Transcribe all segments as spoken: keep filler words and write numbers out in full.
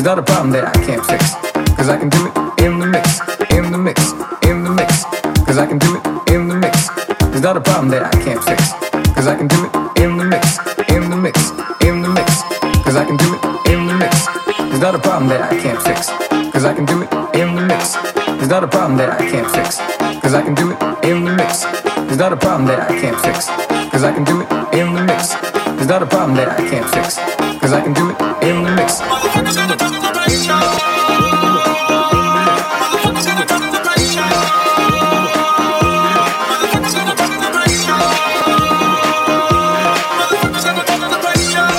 There's not a problem that I can't fix, cause I can do it in the mix, in the mix, in the mix, cause I can do it in the mix. There's not a problem that I can't fix, cause I can do it in the mix, in the mix, in the mix, cause I can do it in the mix. There's not a problem that I can't fix, cause I can do it in the mix. There's not a problem that I can't fix, cause I can do it in the mix. There's not a problem that I can't fix, cause I can do it in the mix. There's not a problem that I can't fix, cause I can do it in the mix. Motherfuckers in the top of the race, y'all. Motherfuckers in the top of the race, y'all. Motherfuckers in the top of the race, y'all. Motherfuckers in the top of the race, y'all.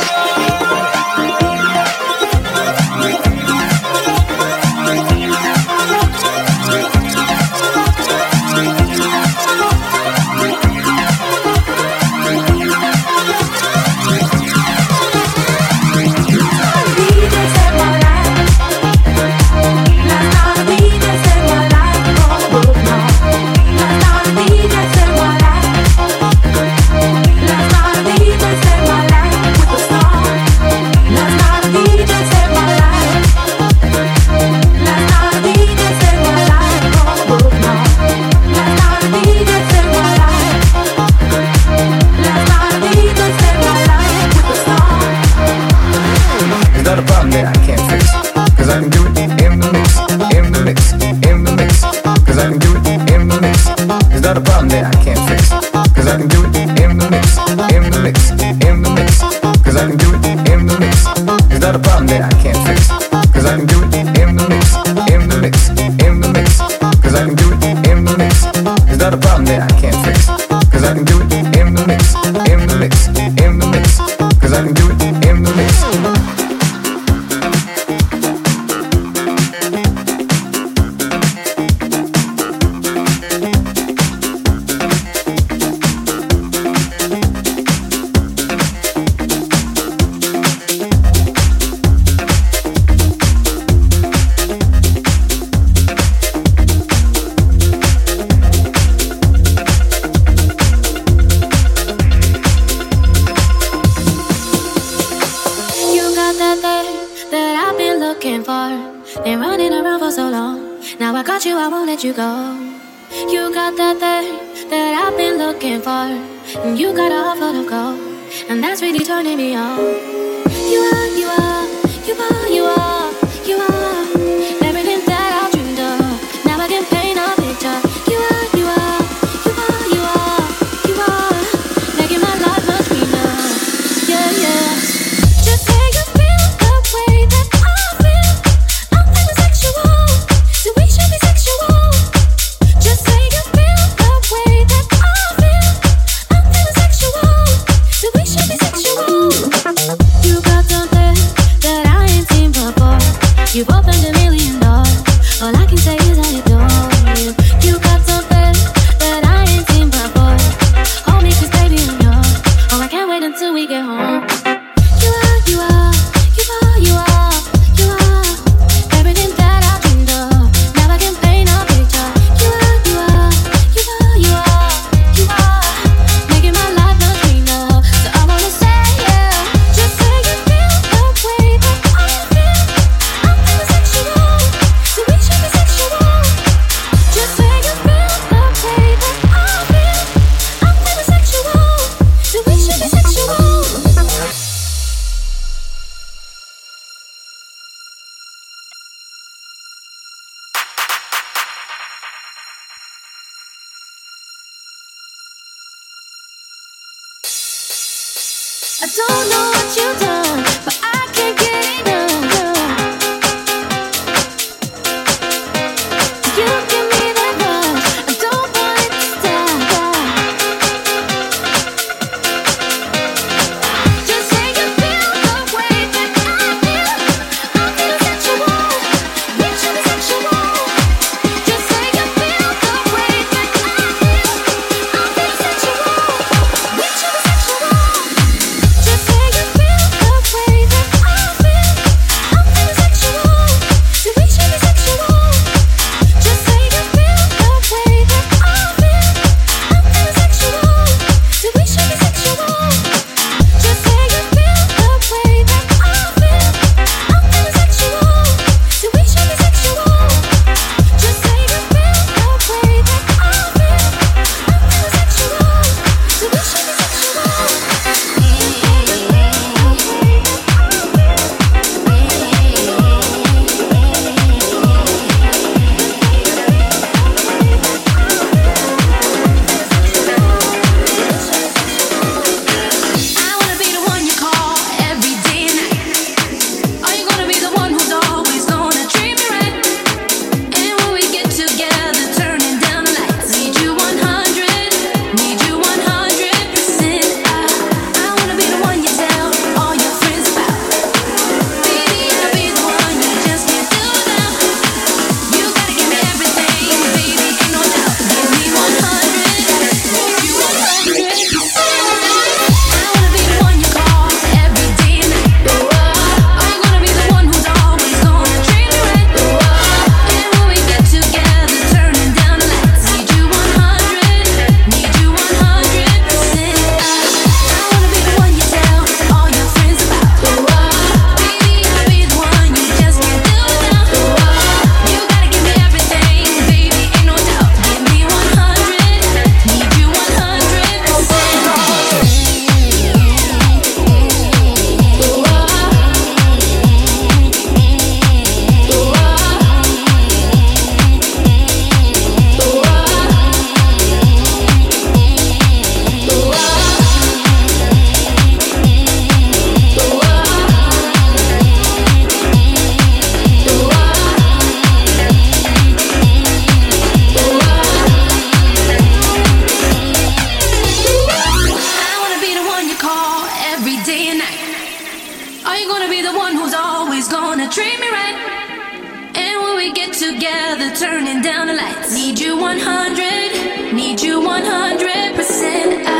treat me right. And when we get together, turning down the lights. Need you one hundred, need you one hundred percent. I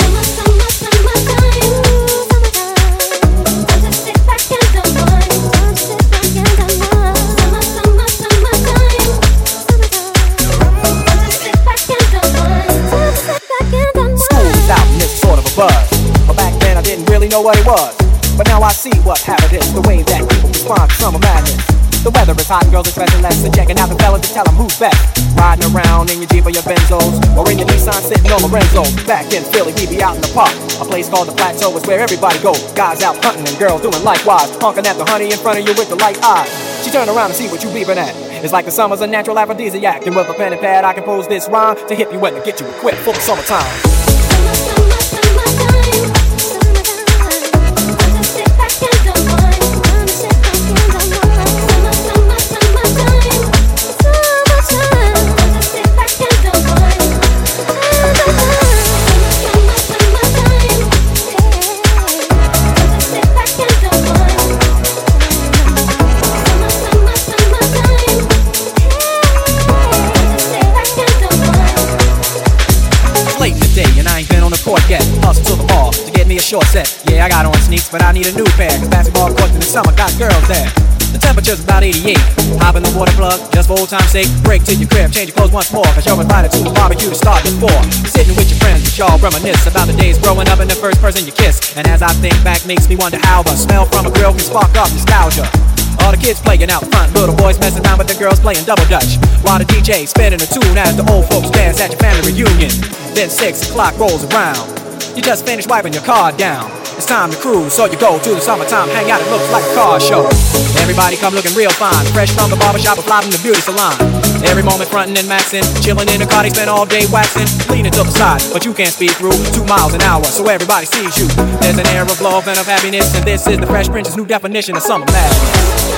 Know what it was, but now I see what habit is, the way that people respond to summer madness. The weather is hot and girls are dressing less, so checking out the fellas to tell them who's best. Riding around in your Jeep or your Benzos, or in your Nissan sitting on Lorenzo. Back in Philly, we be out in the park, a place called the Plateau is where everybody goes. Guys out hunting and girls doing likewise, honking at the honey in front of you with the light eyes. She turned around and see what you beeping at. It's like the summer's a natural aphrodisiac, and with a pen and pad I compose this rhyme to hit you when to get you equipped for the summertime. Short set. Yeah, I got on sneaks, but I need a new pair, cause basketball courts in the summer got girls there. The temperature's about eighty-eight. Hop in the water plug, just for old time's sake. Break to your crib, change your clothes once more, cause you're invited to the barbecue to start before. Sitting with your friends, y'all reminisce about the days growing up and the first person you kiss. And as I think back, makes me wonder how the smell from a grill can spark off nostalgia. All the kids playing out front, little boys messing around with the girls playing double dutch, while the D J spinning a tune as the old folks dance at your family reunion. Then six o'clock rolls around. You just finished wiping your car down. It's time to cruise, so you go to the summertime hangout. It looks like a car show. Everybody come looking real fine, fresh from the barbershop or fly from the beauty salon. Every moment frontin' and maxin', chillin' in the car, they spend all day waxin'. Leaning to the side, but you can't speed through two miles an hour, so everybody sees you. There's an air of love and of happiness, and this is the Fresh Prince's new definition of summer madness.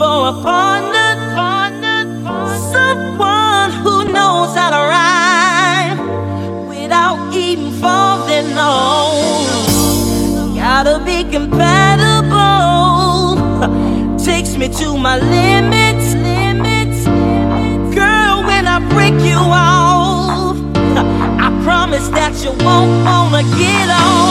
for a partner, partner, partner, someone who knows how to ride without even falling low. Gotta be compatible, takes me to my limits, limits, limits. Girl, when I break you off, I promise that you won't wanna get off.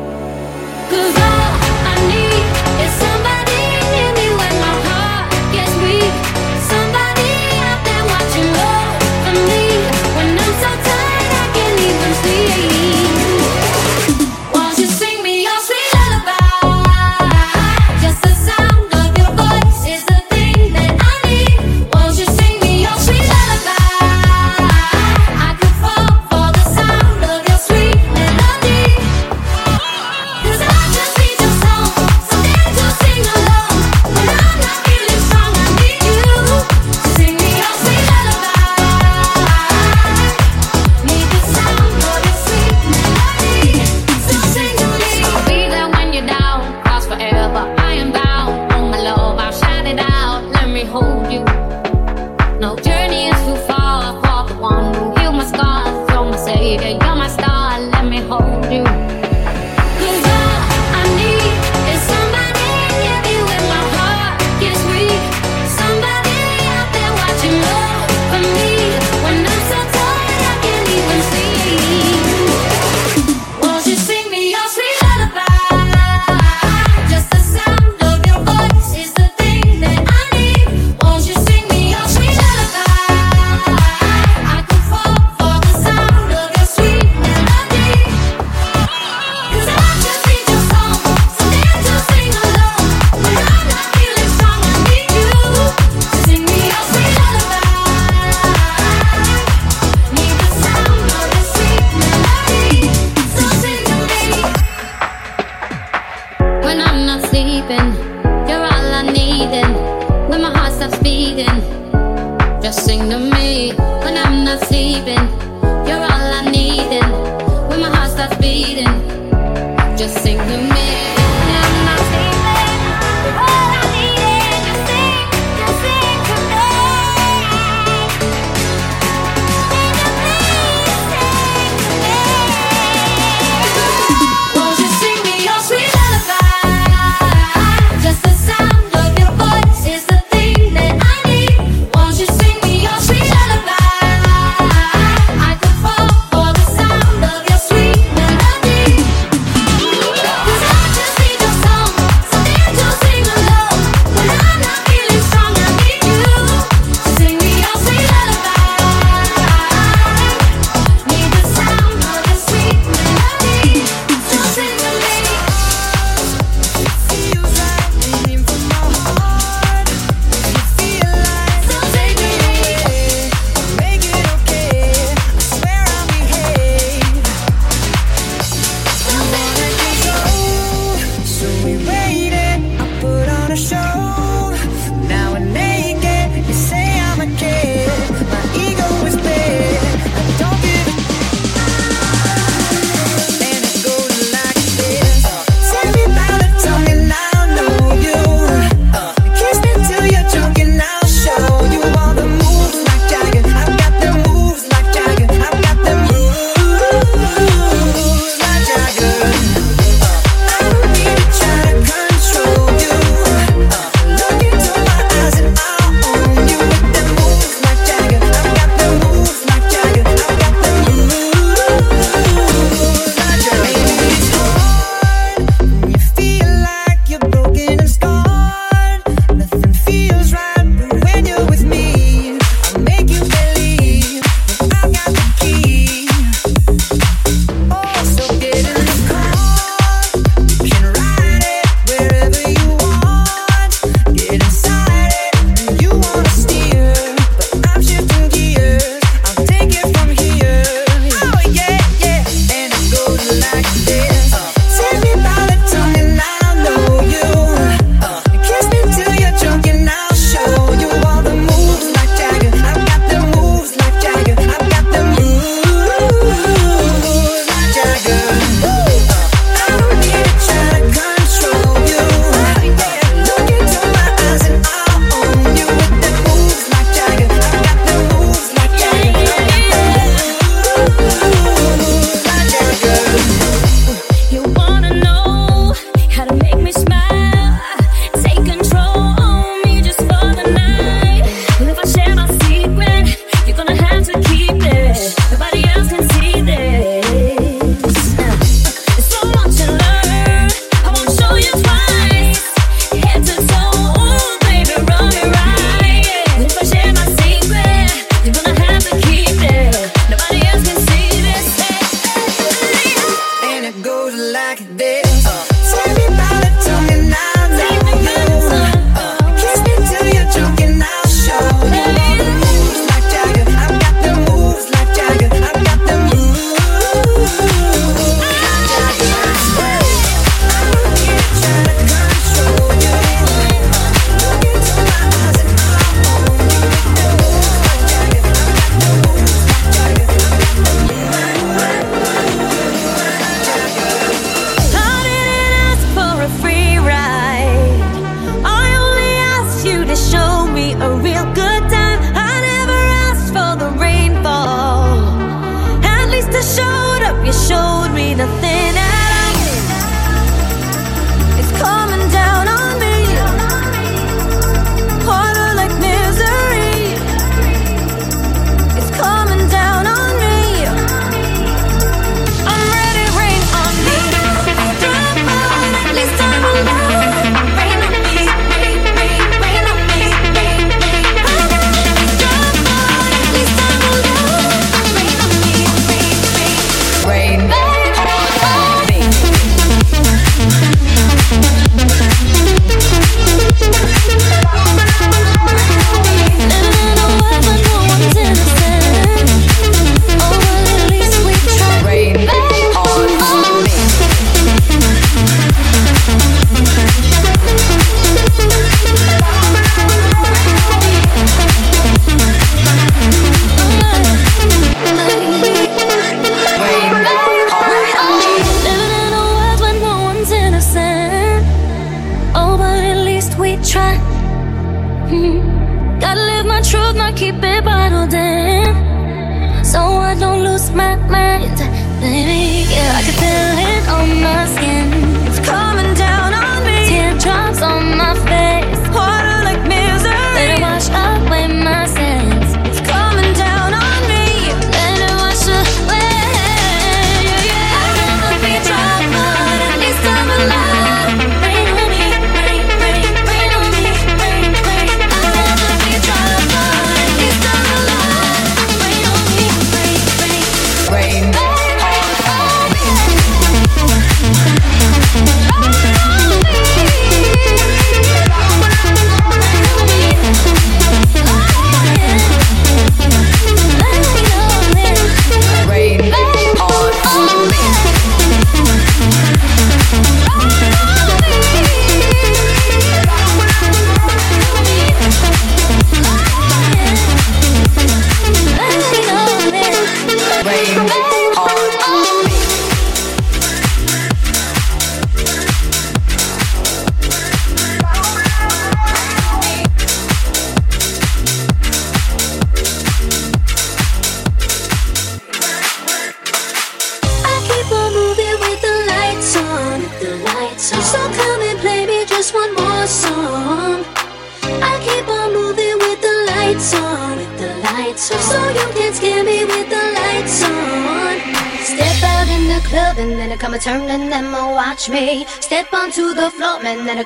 'Cause all I need is somebody near me when my heart gets weak. Somebody out there watching love for me. When I'm so tired I can't even sleep. Won't you sing me your sweet lullaby? Just the sound of your voice is the thing that I need. Won't you sing me your sweet lullaby?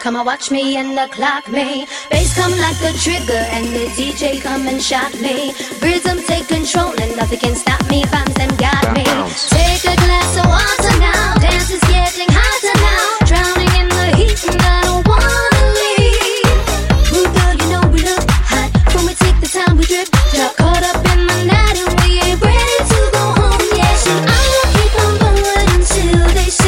Come and watch me and the clock me. Bass come like the trigger and the D J come and shot me. Rhythm take control and nothing can stop me. Bombs them got me. Take a glass of water now. Dance is getting hotter now. Drowning in the heat and I don't wanna leave. Ooh girl, you know we look hot. When we take the time we drip. Got caught up in the night and we ain't ready to go home yet. And I will keep on going until they.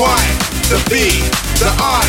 Y, the B, the I.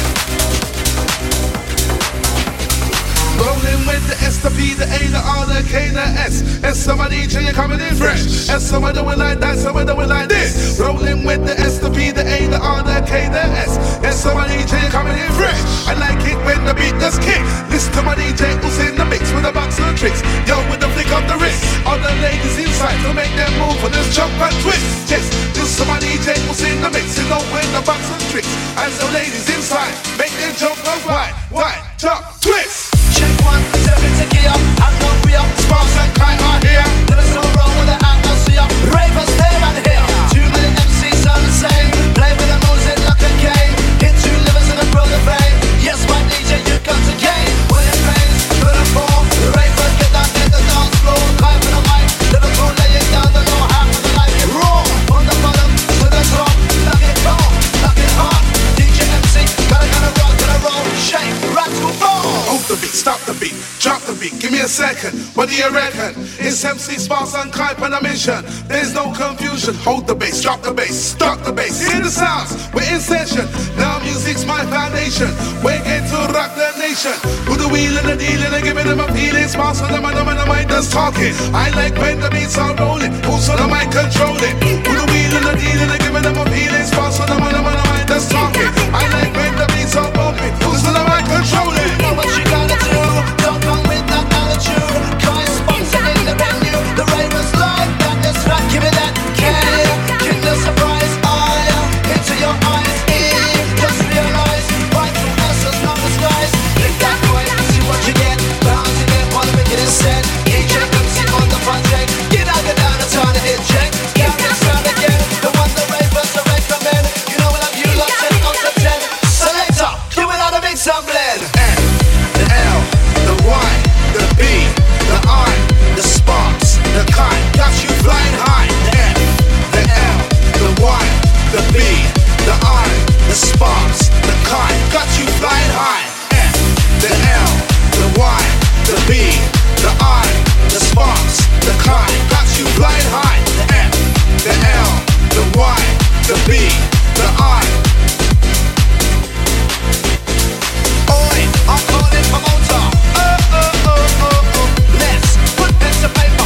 Rolling with the S, the P, the A, the R, the K, the S. And some of each and you're coming in fresh. And some are doing like that, some are doing like this. Rolling with the S, the P, the A, the R, the K, the S. And some of each and you're coming in fresh. I like it when the beat does kick. Listen to my D J who's in the mix with a box of tricks. Yo, with the flick of the wrist. All the ladies inside to make them move for this jump and twist. Yes, listen to my D J who's in the mix. You know, with a box of tricks. And the ladies inside make them jump and wide, wide, jump, twist. Check one, seven, take it up. I'm not real. Sparks and cry are here. There is no wrong with the atmosphere. Ravers there and here. Too many M Cs are the same. Play with the music like a game. Hit two livers in a brother vein. Yes, my D J, you got to gain. With your face, put a ball. The ravers get down, hit the dance floor. Live in the mic, Liverpool laying down the law. Half of the life is raw. On the bottom, to the top. Knock it cold, knock it hard. D J M C, gotta gotta rock, gotta roll. Shake, rock to fall. Hold the beat, stop the beat, drop the beat, give me a second, what do you reckon? It's M C Sparks and Kipe on a mission, there's no confusion. Hold the bass, drop the bass, stop the bass, hear the sounds, we're in session. Now music's my foundation, we're here to rock the nation. Do the wheel and the deal and the giving them a feeling. Sparks on the man, the man, the mic that's talking. I like when the beats are rolling, who's on the mic controlling? Do the wheel and the deal and the giving them a feeling. Sparks on the man, the man, the mic that's talking. I like when the beats are rolling, who's on the mic controlling? What you gotta do, don't come with that attitude. Call your sponsor in the venue. The ravers live, that is right, give me that K. Give the surprise, I into your eyes, E. Just realize, right through us is not disguise. Lick that voice, see what you get. Bouncing it, what the wicked is set. D J comes in on the project. Get out, get down, it's time to hit check. Get this round again, the one the ravers to recommend. You know what I'm, you love ten out of ten. So let's up, do it out of it, some blend. The kind got you flying high. The M, the L, the Y, the B, the I, the sparks. The kind got you flying high. M, the L, the Y, the B, the I, the sparks. The kind got you flying high. The M, the L, the Y, the B, the I. Oi, I'm calling promoter. Oh, oh, oh, oh, oh. Let's put pen to paper.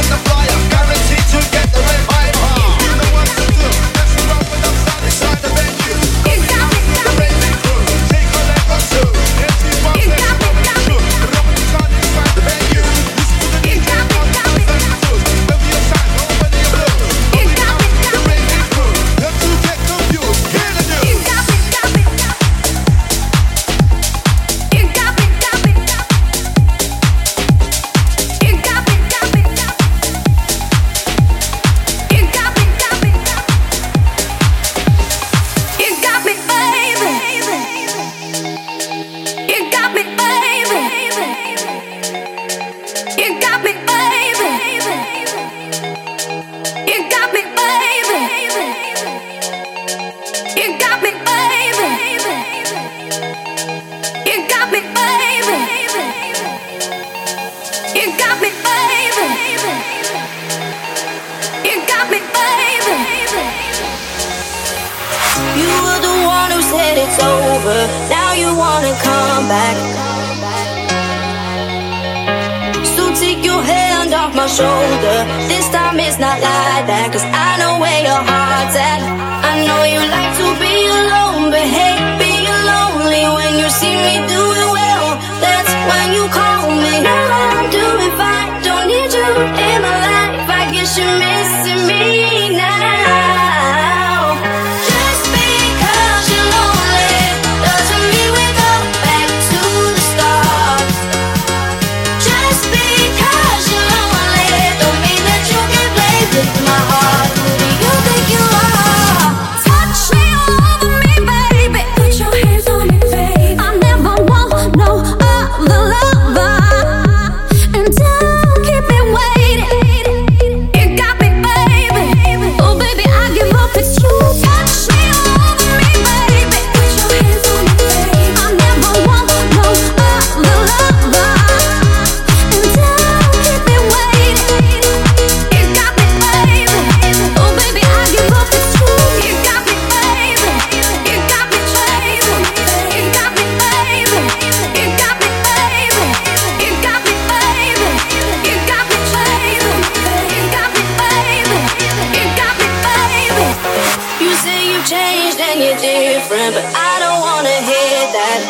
The flyer, guaranteed to get the red vibe high. You know what to do, that's the road with upside inside the venue. It's got it, got it. The crew, take a lap or two. It's got it, got it. The road inside inside the venue. Listen to the music, got it, got it. Whether you're sad or whether you're blue. It's got it, got it. The red crew, not to get confused, here to do. It's got it, got it. It's got it, got it. It's got it. Now you wanna come back. So take your hand off my shoulder. This time it's not like that, 'cause I know where your heart's at. I know you like to be alone, but hey, being lonely when you see me doing well. That's when you call me. Now I'm doing fine, don't need you in my life. I guess you're missing me now. The lover. again, but I don't wanna hear that.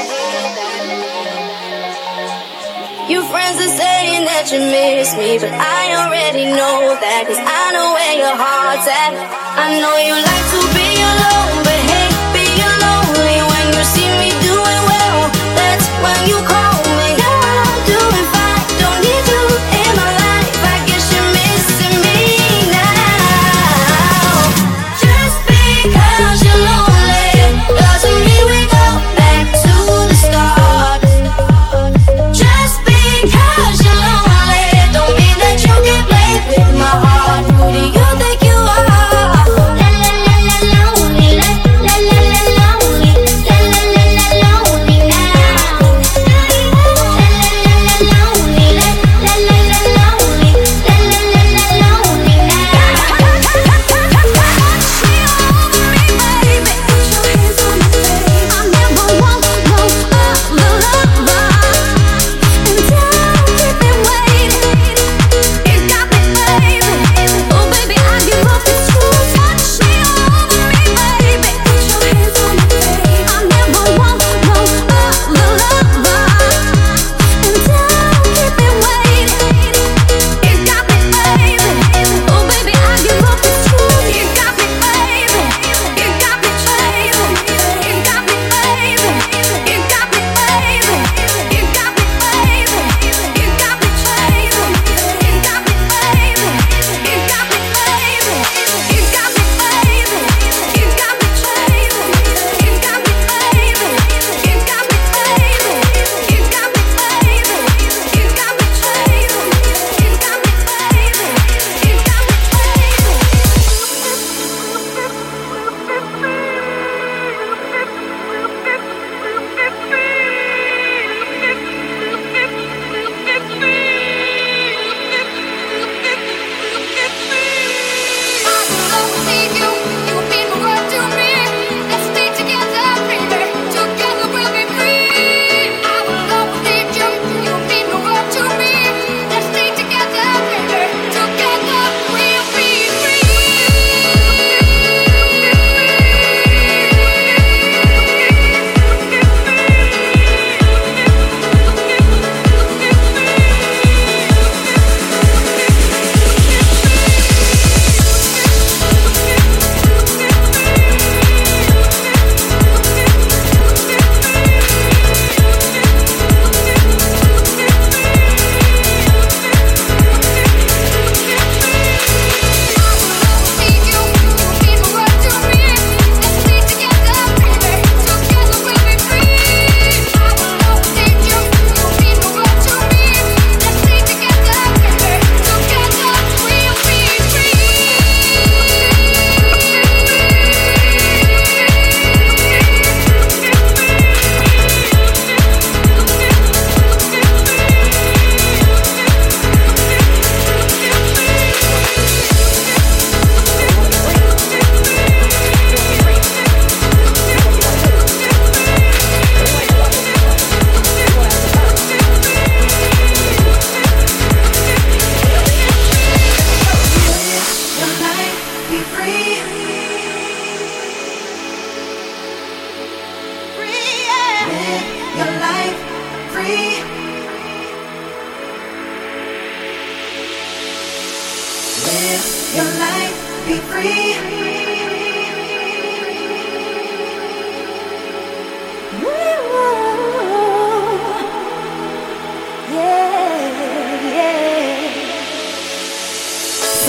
Your friends are saying that you miss me, but I already know that, 'cause I know where your heart's at. I know you like to be alone, but hey, being lonely when you see me doing well, that's when you call me. Now I'm doing fine, don't need you in my life. I guess you're missing me now. Just because you're lonely doesn't mean we go back to the start. Just because you're lonely don't mean that you can play with my heart. Who do you think you are?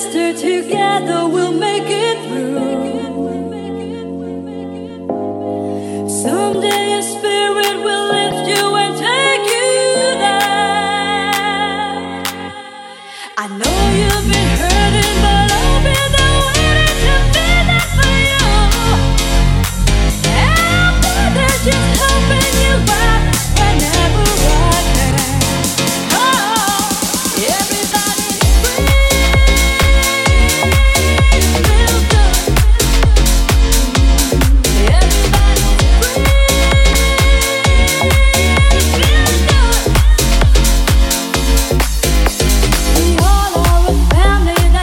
sister, together we'll make it through. Someday a spirit will lift you and take you there. I know you've been hurting, but I've been there waiting to be there for you. And I'm more than just helping you out whenever I can. Oh, everybody.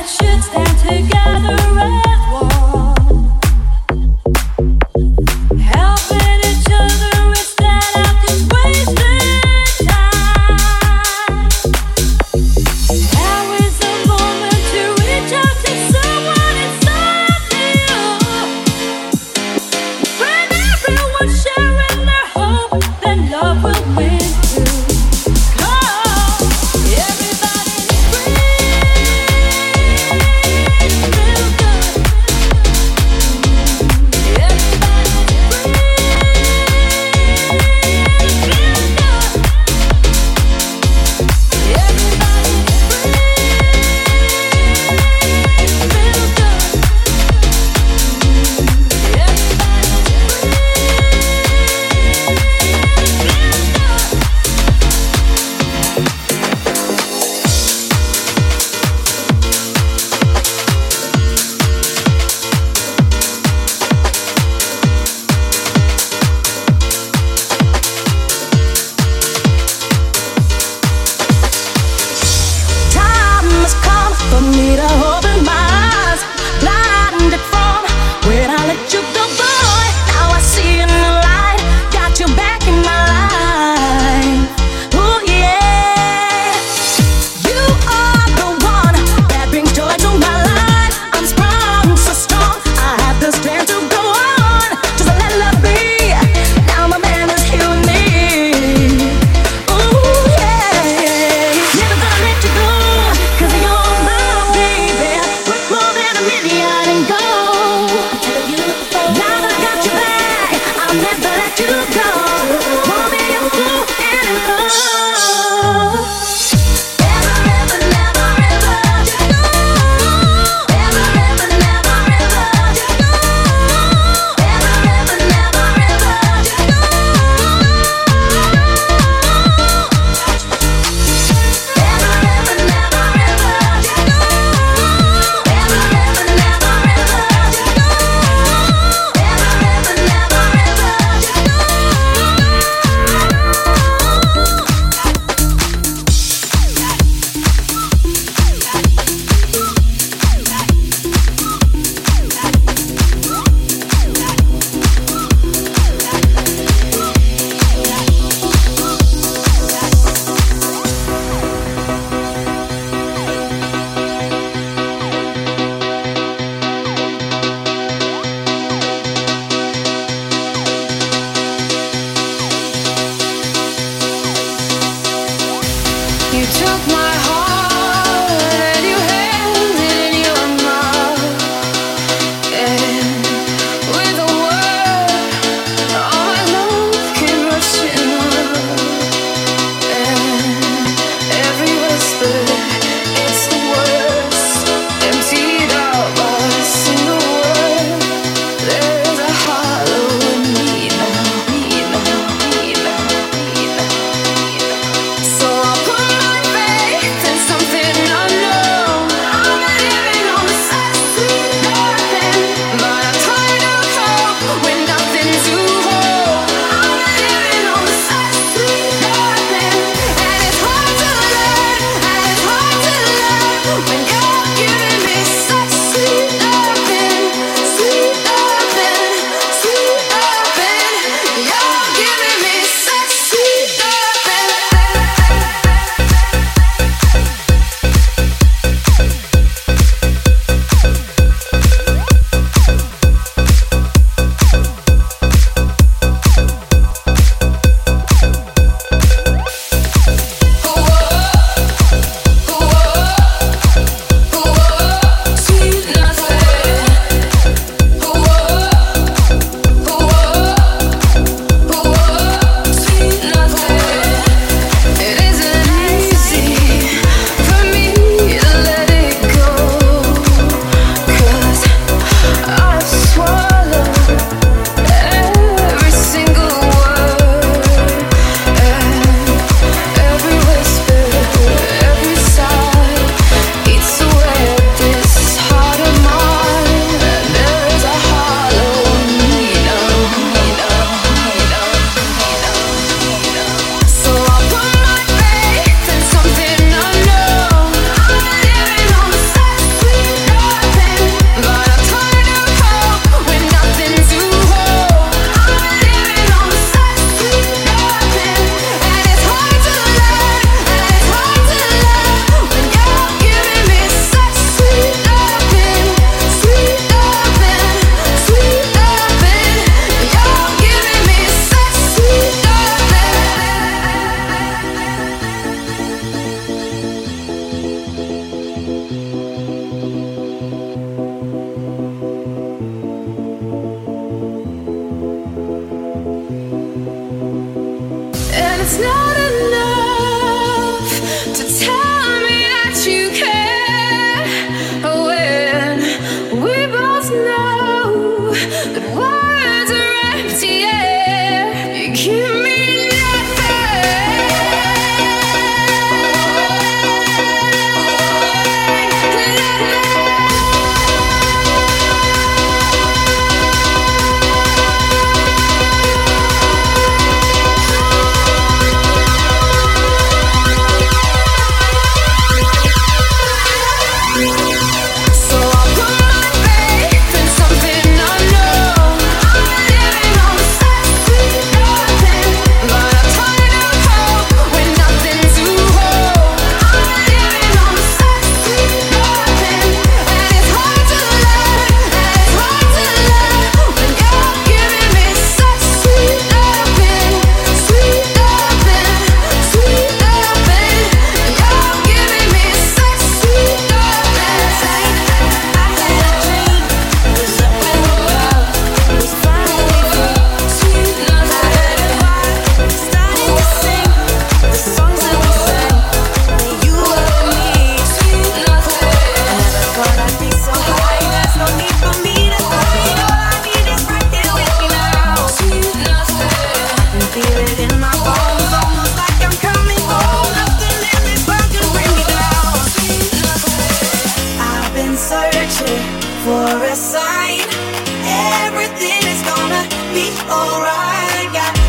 Should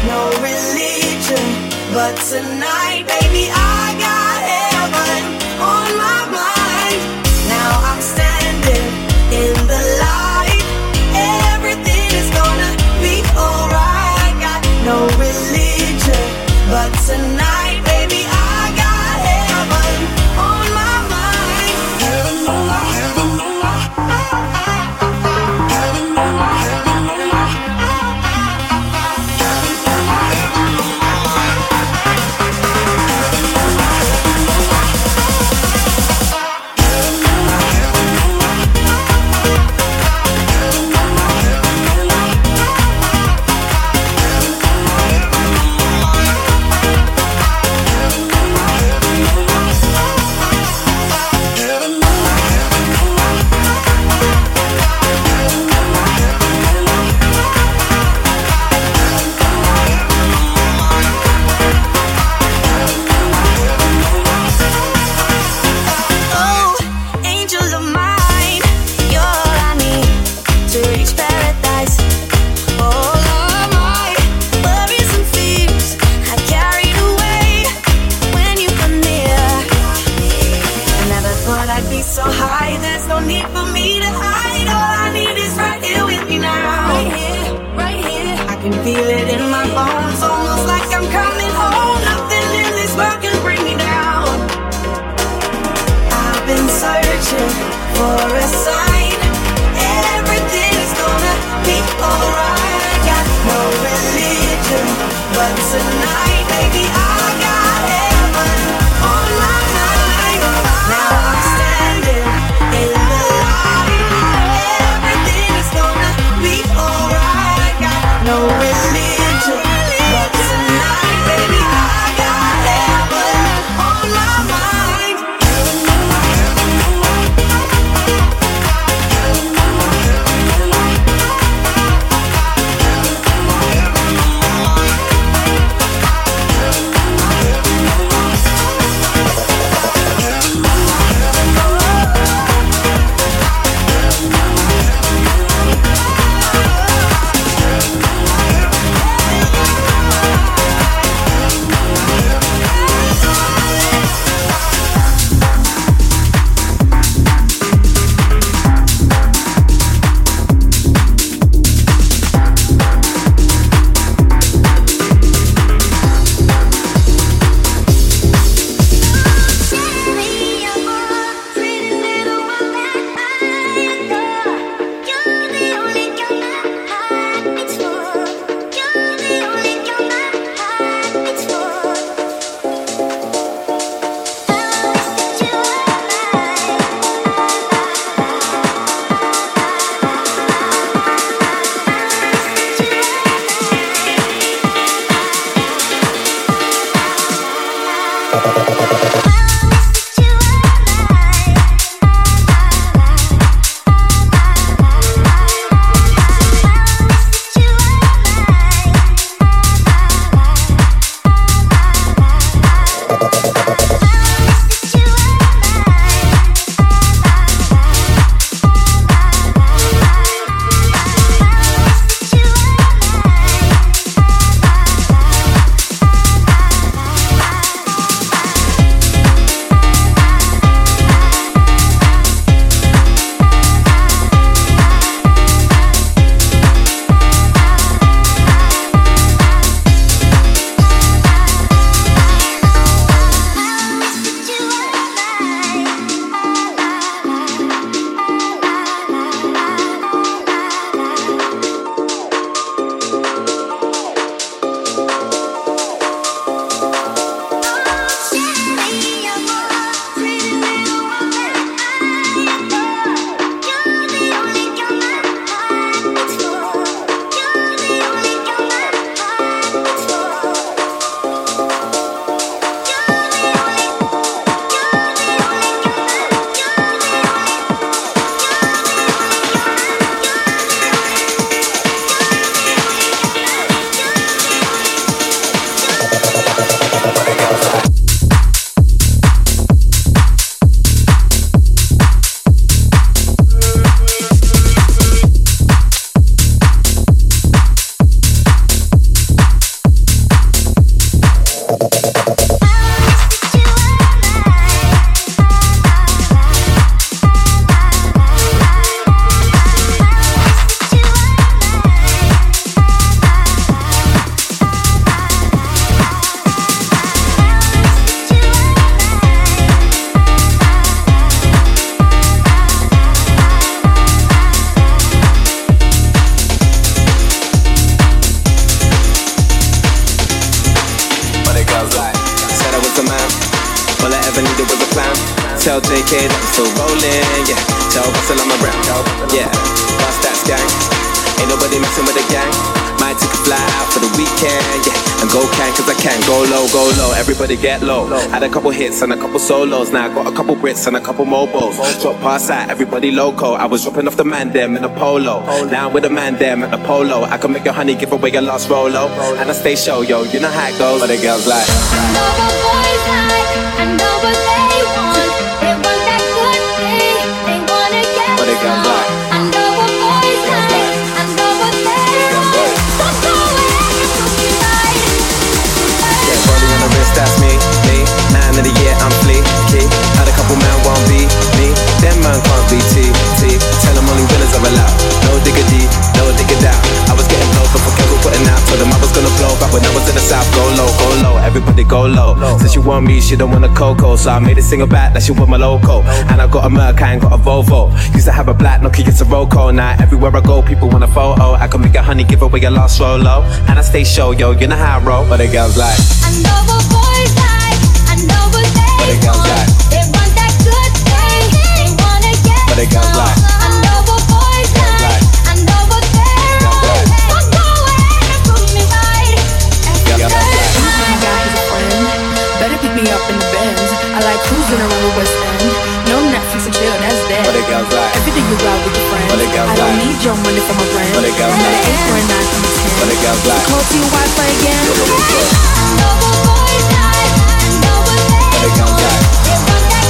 No religion, but tonight, baby, I till I'm a rap, yeah, bust that skank. Ain't nobody messing with the gang. Might take a fly out for the weekend, yeah, and go can, cause I can. Go low, go low, everybody get low. Had a couple hits and a couple solos. Now I got a couple Brits and a couple mobos. Drop past that, everybody loco. I was dropping off the man them in a polo. Now I'm with the man them in a polo. I can make your honey give away your last Rolo. And I stay show, yo, you know how it goes. But the girls like, I know what boys like, I know what they want. They want that good thing, they wanna get but it goes like, I know what boys like, I know what they want. Don't do it, don't be right. Yeah, rolling on the wrist, that's me, me. Nine of the year, I'm fleeky. Had a couple man won't be me. Them man can't be T, T. Tell them only winners are allowed. No diggity, no diggity out. I was getting blown for fucking putting out. Told them I was gonna blow back when I was in the south. Go low, go low, everybody go low. Since you want me, she don't want a cocoa. So I made a single back that she want my loco. And I got a Merc, I ain't got a Volvo. Used to have a black Nokia Sirocco. Now everywhere I go, people want a photo. I can make a honey, give away a last Rolo. And I stay show, yo, you know how I roll. But the girls like, I know what boys like, I know what they but the girls want like, they want that good thing, they wanna get but the girls like, I know what boys like, like, I know what they want. Don't go away, put me right. You're my guy's friend, better pick me up in the Benz. I like cruising around the West End. No Netflix and chill, that's dead. But the girls like, everything you got with your friends. But the girls like, I don't need your money for my friends. But the girls like, eight for a nine from a ten. But the girls like, call to your wife again. I know what boys like, I know what they want. They want that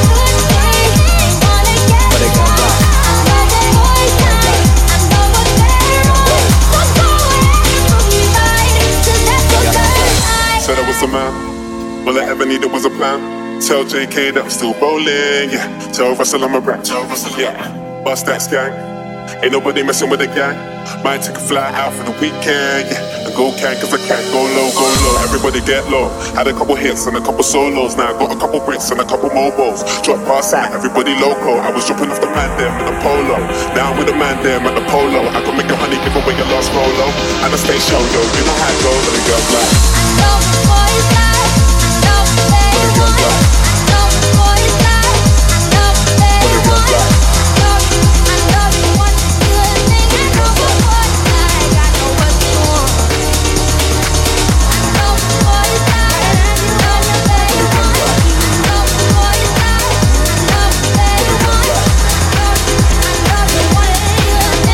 good thing, they wanna get high. I know what boys like, I know what they want. Don't go away, put me right, 'cause that's so good. Said I was a man, all I ever needed was a plan. Tell J K that I'm still rolling, yeah. Tell Russell I'm a rap, yeah. Bust that gang. Ain't nobody messing with the gang. Might take a fly out for the weekend, yeah. And go can, cause I can. Go low, go low, everybody get low. Had a couple hits and a couple solos. Now I got a couple bricks and a couple mobos. Drop past that, everybody loco. I was dropping off the man them in the polo. Now I'm with the man them at the polo. I can make a honey, give away your last Rolo. And I stay show, yo, you know how it goes. And the girls like, I know the boys like, I know the I know the boys like, I know they want. I know they want the good thing. I know the boys like, I know what they want. I know the boys like, I know they want. I know the boys like, I know they want. I know they want the good thing. I know the boys like, I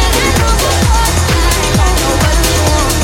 know what they want. No.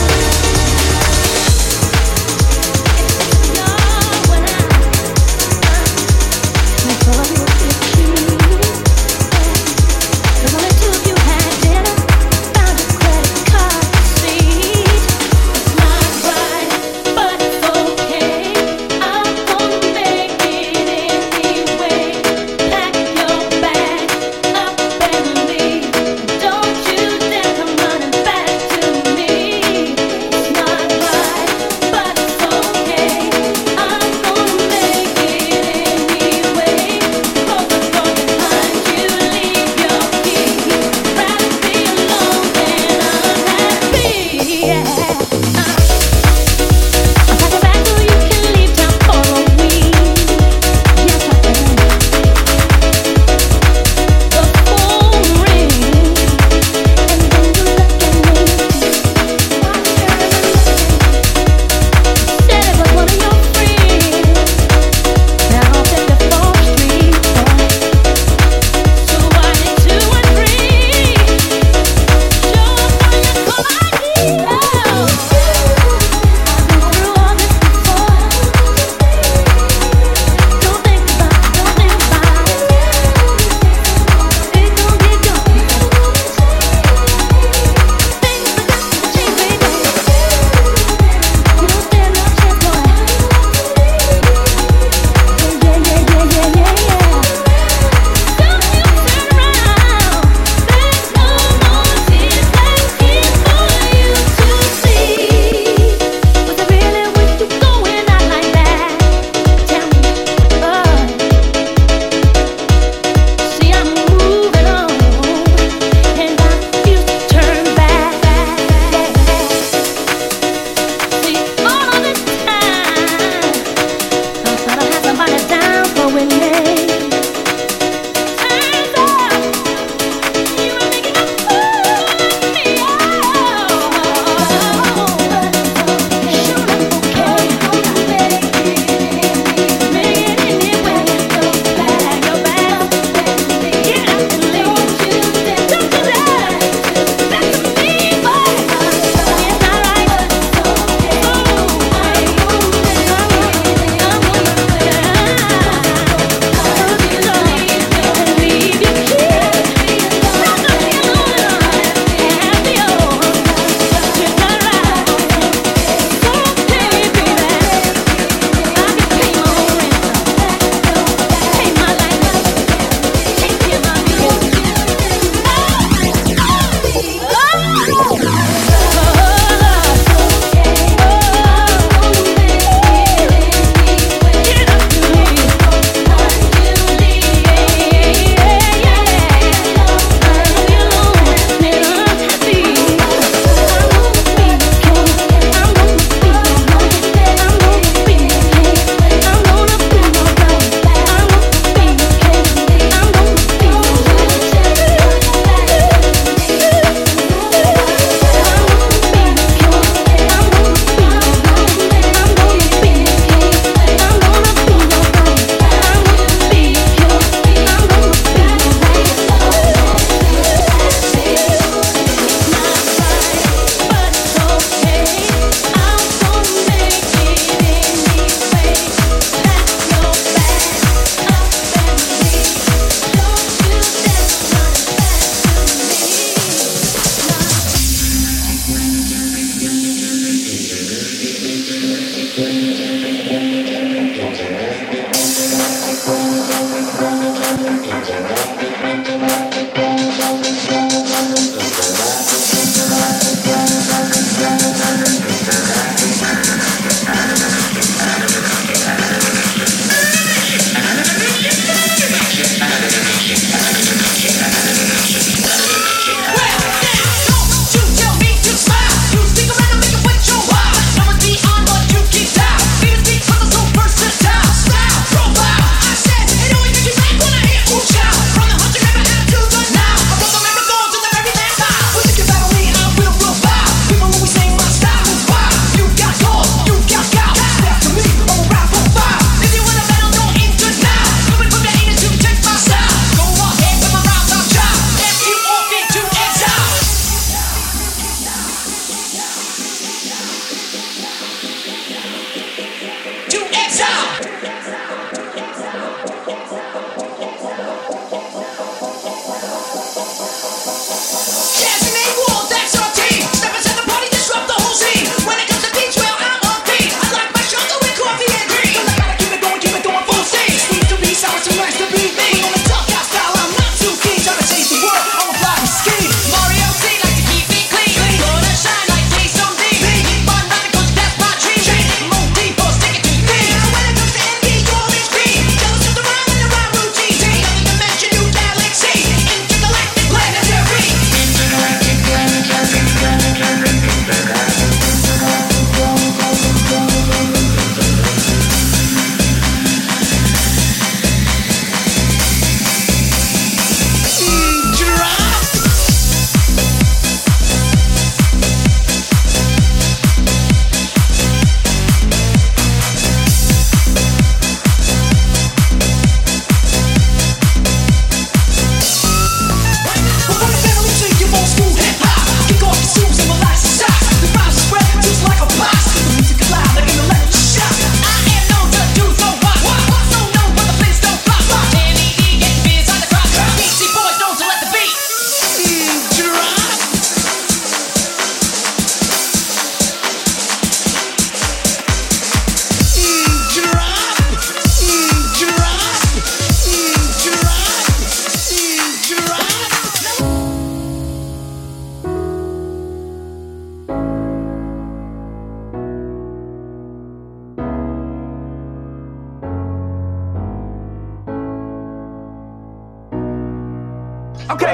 Okay.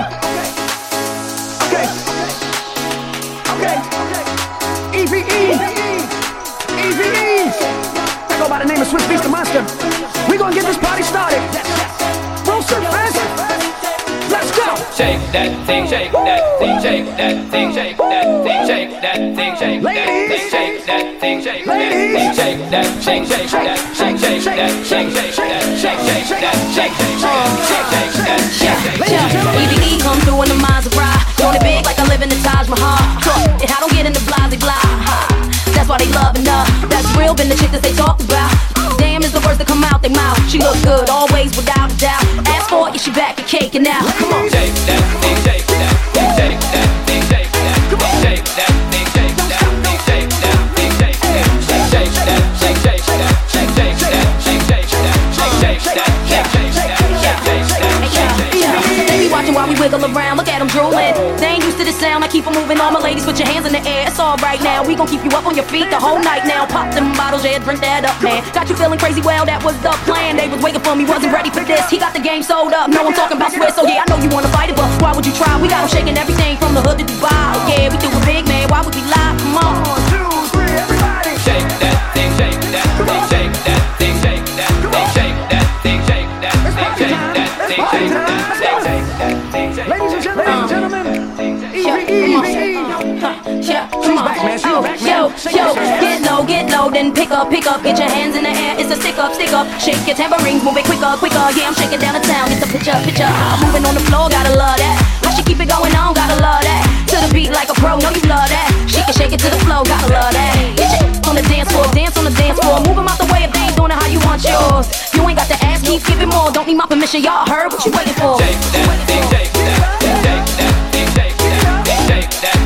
Okay. Okay. Easy E. Easy E. I go by the name of Swiss Beast the Monster. We gonna get this party started. Roaster, fast. Let's go. Shake that thing, shake that thing, shake that thing, shake that thing, shake that thing, shake that thing, shake that thing, shake that thing, shake that, shake, shake that, shake, shake that, shake, shake that, shake, shake that, shake, shake that, shake, shake that. E V E come through in the Maserati, doing it big like I live in the Taj Mahal. Talk it, I don't get in the blase glide. That's why they loving her. That's real, been the shit that they talk about. Damn is the words that come out they mouth. She look good, always without a doubt. Ask for it, she back and caking out. Come on, shake that thing, shake that thing, shake that thing, shake that. Come on, shake that thing, shake that thing, shake that thing, shake that, shake, shake that, shake, shake that, shake, shake that, shake, shake that, shake, shake that, shake, shake that, shake, shake that, shake, shake that. Watching while we wiggle around, look at them drooling. They ain't used to the sound, I keep on moving. All my ladies, put your hands in the air, it's all right now. We gon' keep you up on your feet the whole night now. Pop them bottles, yeah, drink that up, man. Got you feeling crazy, well, that was the plan. They was waiting for me, wasn't ready for this. He got the game sold up, no, I'm talking about Swiss. So yeah, I know you wanna fight it, but why would you try? We got them shaking everything from the hood to Dubai. Oh yeah, we do it big, man, why would we lie? Come on. One, two, three, everybody. Shake that thing, shake that thing, shake that thing, shake that thing, shake that thing, shake that thing, shake that thing, shake that thing. Ladies and gentlemen, E V E, yeah, come on, oh, yo, yo, get low, get low, then pick up, pick up, get your hands in the air, it's a stick up, stick up, shake your tambourines, move it quicker, quicker, yeah, I'm shaking down the town, it's a picture, picture, moving on the floor, gotta love that, how she keep it going on, gotta love that, to the beat like a pro, know you love that, she can shake it to the floor, gotta love that, get your on the dance floor, dance on the dance floor, move them out the way if they ain't doing it how you want yours, you ain't got the ass, keep giving more, don't need my permission, y'all heard what you waiting for, shake that thing, shake that thing, shake that thing, shake that thing, shake that thing, shake that thing.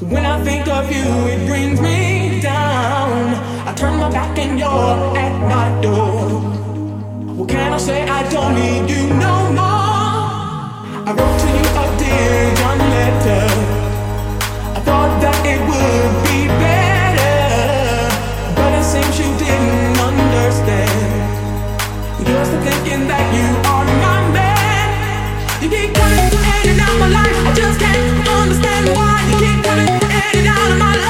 When I think of you, it brings me down. I turn my back and you're at my door. What can I say? I don't need you no more. I wrote to you a dear young letter. I thought that it would be better, but it seems you didn't understand. You're still thinking that you are my man. You keep coming in and out my life. I just can't understand why you keep coming in and out of my life.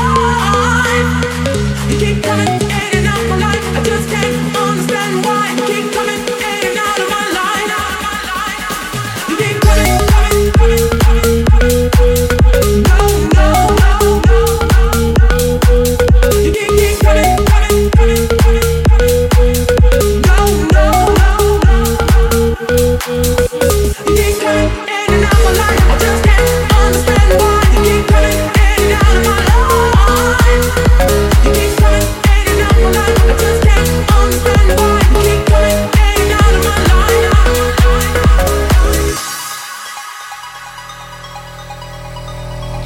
You keep coming in and out of my life. I just can't understand why you keep coming in and out of my life. You keep coming, coming, coming, coming, coming. No, no, no, no. You keep, keep coming, coming, coming, coming, coming. No, no, no, no. You keep coming in and out of my life. I just can't understand why you keep coming in and out of my life. You keep coming in and out of my life. I just can't understand why you keep coming in and out of my life.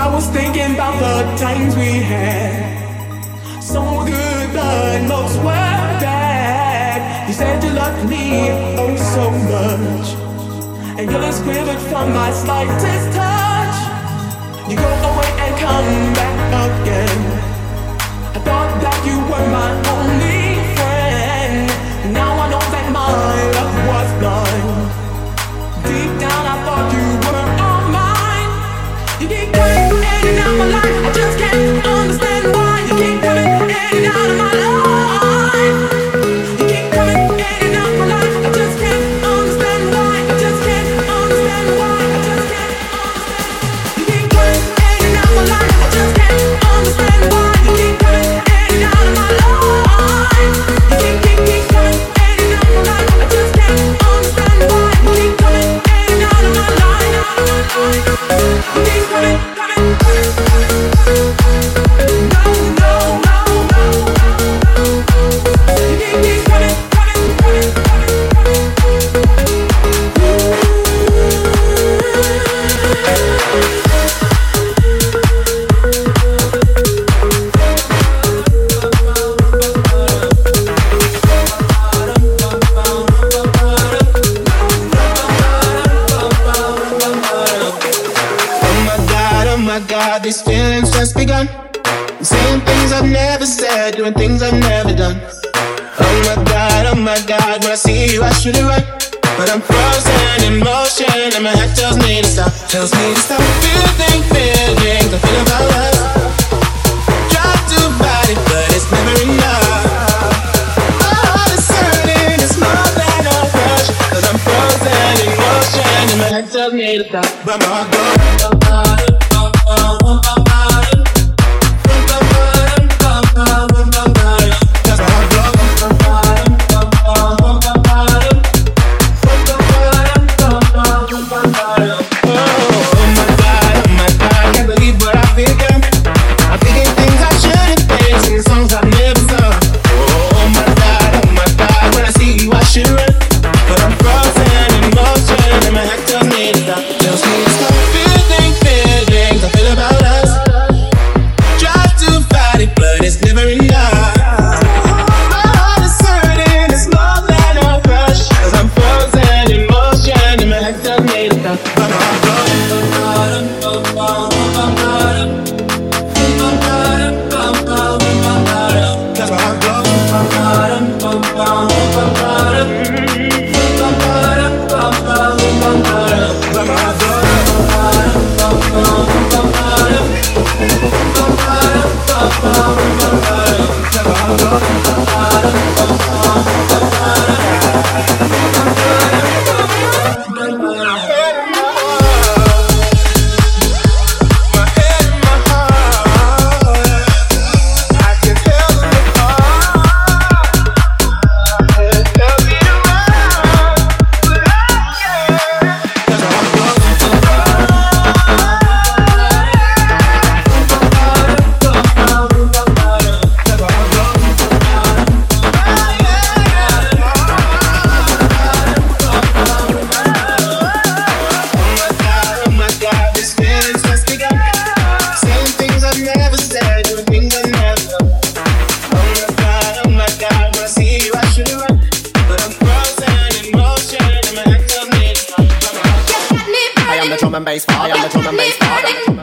I was thinking about the times we had. Some were good, but most were bad. You said you loved me oh so much, and your lips quivered from my slightest touch. You go away and come back again. I thought that you were my only friend. Now I know that my love was blind. Deep down I thought you were all mine. You keep coming in and out of my life. I just can't understand why you keep coming in and out of my life. You keep coming in and out of my life. I just can't understand why. Doing things I've never done. Oh my God, oh my God, when I see you I should have run, but I'm frozen in motion and my head tells me to stop. Tells me to stop feeling, feeling the feeling about us. Try to fight it, but it's never enough. My heart is hurting, it's more than a rush, 'cause I'm frozen in motion and my head tells me to stop, but my heart goes. Should run, but I'm frozen in motion and my head tells me to stop. Tells me to stop. drum and bass boy. I'm the drum and bass boy. You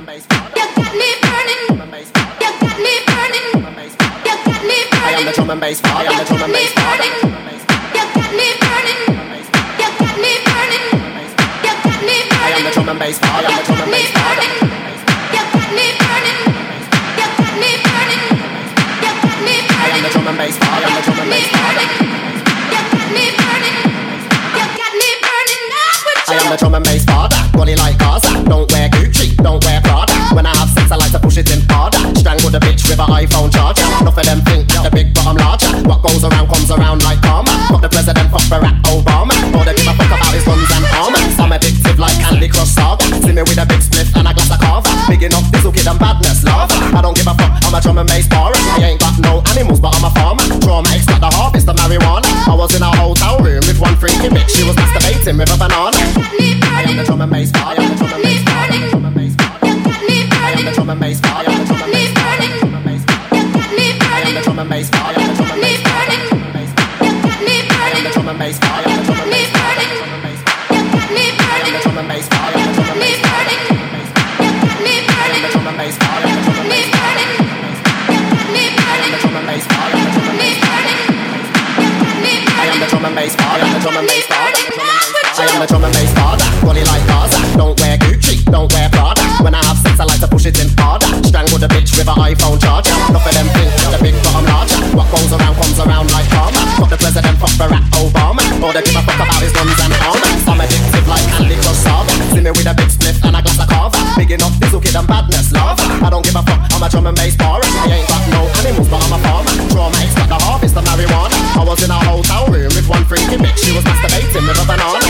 got me burning. You got me burning. You got me burning. I am the drum and bass boy. I'm the drum and bass boy. You got me burning. You got me burning. You got me burning. I am the drum and bass boy. I'm the drum and bass boy. You got me burning. You got me burning. You got me burning. I am the drum and bass boy. I'm the drum and bass boy. I am the drum and bass father, body like Gaza. Don't wear Gucci, don't wear Prada. When I have sex I like to push it in harder. Strangle the bitch with an iPhone charger. Enough of them think they're big but I'm larger. What goes around comes around like karma. Fuck the president, fuck Barack Obama. All they give a fuck about is guns and armor. I'm addictive like Candy Crush Saga. See me with a big split and a glass of carver. Big enough diesel kid and badness lava. I don't give a fuck, I'm a drum and bass barer. I ain't got no animals but I'm a farmer. Traumatics like the harvest of marijuana. I was in a hotel room with one freaky bitch. She was masturbating with a banana. I am the drum and bass guy, I am the drum and bass guy, I am the drum and bass guy. I am the drum and bass guy, I am the drum and bass guy. I am the drum and bass guy, I am the drum and bass guy. I am the drum and bass guy, I am the drum and bass guy. I am the drum and bass guy, I am the drum and bass guy. I am the drum and bass guy, I am the drum and bass guy. I am the drum and bass guy, I am the drum and bass guy. I am the drum and bass guy, I am the drum and bass guy. I am the drum and bass father, body like Gaza. Don't wear Gucci, don't wear Prada. When I have sex I like to push it in harder. Strangle the bitch with an iPhone charger. Enough of them think they're big but I'm larger. What goes around comes around like karma. Fuck the president, fuck Barack Obama. All they give a fuck about is guns and armor. I'm addictive like Candy Crush Saga. See me with a big split and a glass of carver. Big enough diesel kid and badness lava. I don't give a fuck, I'm a drum and bass barer. I ain't got no animals but I'm a farmer. Traumatics like the harvest of marijuana. I was in a hotel room with one freaky bitch. She was masturbating with a banana.